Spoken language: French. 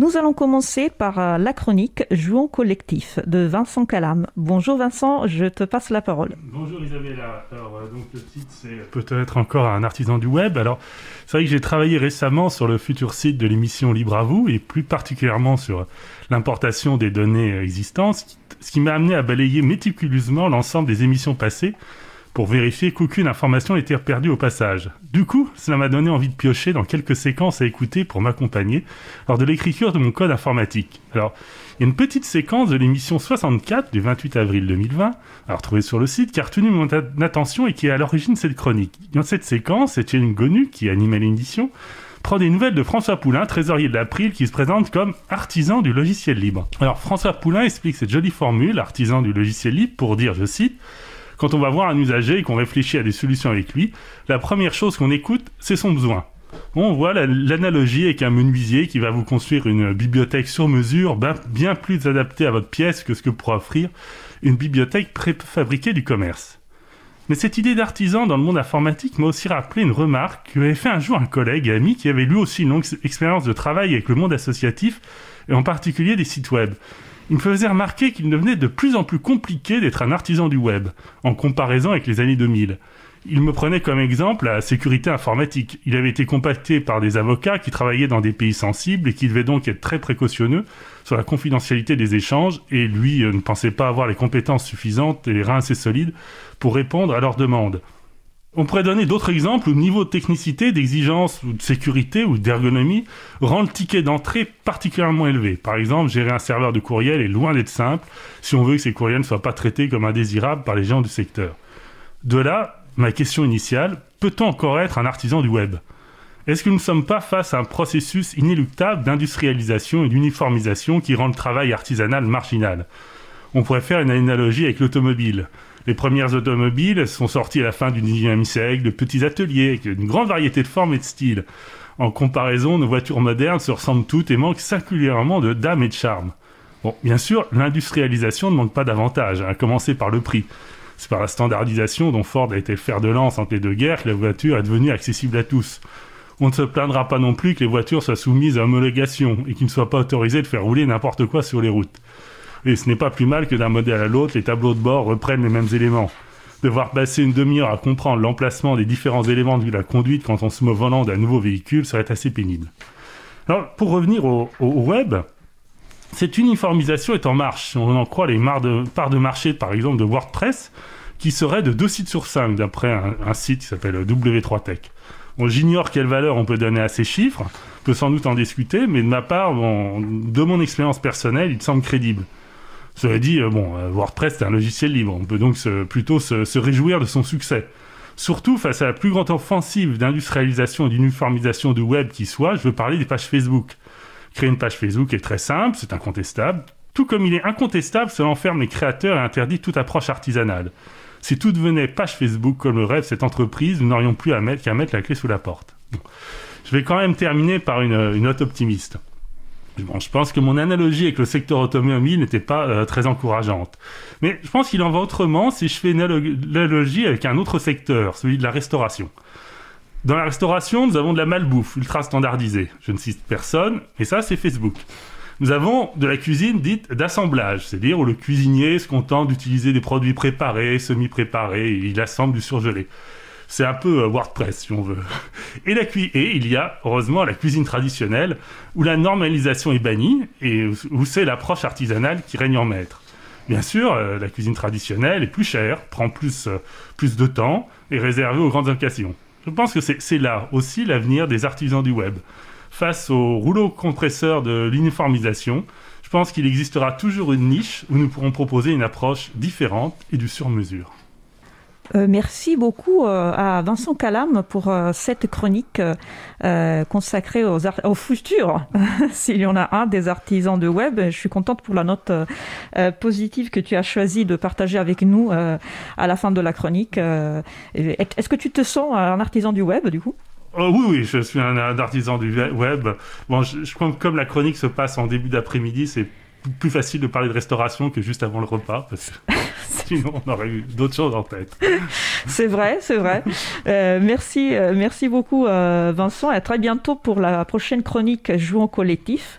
Nous allons commencer par la chronique « Jouons collectif » de Vincent Calame. Bonjour Vincent, je te passe la parole. Bonjour Isabella. Alors, donc, le titre, c'est « Peut-être encore un artisan du web ». Alors, c'est vrai que j'ai travaillé récemment sur le futur site de l'émission Libre à vous, et plus particulièrement sur l'importation des données existantes, ce qui m'a amené à balayer méticuleusement l'ensemble des émissions passées pour vérifier qu'aucune information n'était perdue au passage. Du coup, cela m'a donné envie de piocher dans quelques séquences à écouter pour m'accompagner lors de l'écriture de mon code informatique. Alors, il y a une petite séquence de l'émission 64 du 28 avril 2020, à retrouver sur le site, qui a retenu mon attention et qui est à l'origine de cette chronique. Dans cette séquence, Étienne Gonu, qui animait l'émission, prend des nouvelles de François Poulain, trésorier de l'April, qui se présente comme artisan du logiciel libre. Alors, François Poulain explique cette jolie formule, artisan du logiciel libre, pour dire, je cite, quand on va voir un usager et qu'on réfléchit à des solutions avec lui, la première chose qu'on écoute, c'est son besoin. On voit l'analogie avec un menuisier qui va vous construire une bibliothèque sur mesure, bien plus adaptée à votre pièce que ce que pourra offrir une bibliothèque préfabriquée du commerce. Mais cette idée d'artisan dans le monde informatique m'a aussi rappelé une remarque que avait fait un jour un collègue et ami qui avait lui aussi une longue expérience de travail avec le monde associatif, et en particulier des sites web. Il me faisait remarquer qu'il devenait de plus en plus compliqué d'être un artisan du web, en comparaison avec les années 2000. Il me prenait comme exemple la sécurité informatique. Il avait été contacté par des avocats qui travaillaient dans des pays sensibles et qui devaient donc être très précautionneux sur la confidentialité des échanges, et lui ne pensait pas avoir les compétences suffisantes et les reins assez solides pour répondre à leurs demandes. On pourrait donner d'autres exemples où le niveau de technicité, d'exigence, ou de sécurité ou d'ergonomie rend le ticket d'entrée particulièrement élevé. Par exemple, gérer un serveur de courriel est loin d'être simple si on veut que ces courriels ne soient pas traités comme indésirables par les gens du secteur. De là, ma question initiale, peut-on encore être un artisan du web ? Est-ce que nous ne sommes pas face à un processus inéluctable d'industrialisation et d'uniformisation qui rend le travail artisanal marginal ? On pourrait faire une analogie avec l'automobile. Les premières automobiles sont sorties à la fin du 19e siècle de petits ateliers avec une grande variété de formes et de styles. En comparaison, nos voitures modernes se ressemblent toutes et manquent singulièrement de d'âme et de charme. Bon, bien sûr, l'industrialisation ne manque pas d'avantages, à commencer par le prix. C'est par la standardisation dont Ford a été le fer de lance entre les deux guerres que la voiture est devenue accessible à tous. On ne se plaindra pas non plus que les voitures soient soumises à homologation et qu'il ne soit pas autorisé de faire rouler n'importe quoi sur les routes. Et ce n'est pas plus mal que d'un modèle à l'autre, les tableaux de bord reprennent les mêmes éléments. Devoir passer une demi-heure à comprendre l'emplacement des différents éléments de la conduite quand on se met au volant d'un nouveau véhicule serait assez pénible. Alors, pour revenir au web, cette uniformisation est en marche. Si on en croit les parts de marché, par exemple, de WordPress, qui serait de 2 sites sur 5, d'après un site qui s'appelle W3Tech. Bon, j'ignore quelle valeur on peut donner à ces chiffres, on peut sans doute en discuter, mais de ma part, de mon expérience personnelle, il semble crédible. Cela dit, WordPress c'est un logiciel libre, on peut donc plutôt se réjouir de son succès. Surtout face à la plus grande offensive d'industrialisation et d'uniformisation du web qui soit, je veux parler des pages Facebook. Créer une page Facebook est très simple, c'est incontestable. Tout comme il est incontestable, cela enferme les créateurs et interdit toute approche artisanale. Si tout devenait page Facebook comme le rêve cette entreprise, nous n'aurions plus qu'à mettre la clé sous la porte. Bon. Je vais quand même terminer par une note optimiste. Bon, je pense que mon analogie avec le secteur automobile n'était pas très encourageante. Mais je pense qu'il en va autrement si je fais une analogie avec un autre secteur, celui de la restauration. Dans la restauration, nous avons de la malbouffe ultra standardisée. Je ne cite personne, mais ça c'est Facebook. Nous avons de la cuisine dite d'assemblage, c'est-à-dire où le cuisinier se contente d'utiliser des produits préparés, semi-préparés, et il assemble du surgelé. C'est un peu WordPress, si on veut. Et il y a, heureusement, la cuisine traditionnelle, où la normalisation est bannie, et où c'est l'approche artisanale qui règne en maître. Bien sûr, la cuisine traditionnelle est plus chère, prend plus de temps, et réservée aux grandes occasions. Je pense que c'est là aussi l'avenir des artisans du web. Face au rouleau compresseur de l'uniformisation, je pense qu'il existera toujours une niche où nous pourrons proposer une approche différente et du sur-mesure. Merci beaucoup à Vincent Calame pour cette chronique consacrée au futur, s'il y en a un, des artisans de web. Je suis contente pour la note positive que tu as choisi de partager avec nous à la fin de la chronique. Est-ce que tu te sens un artisan du web, du coup ? Oui, je suis un artisan du web. Bon, comme la chronique se passe en début d'après-midi, c'est plus facile de parler de restauration que juste avant le repas, parce que sinon on aurait eu d'autres choses en tête. C'est vrai. Merci beaucoup Vincent, et à très bientôt pour la prochaine chronique Jouons collectif.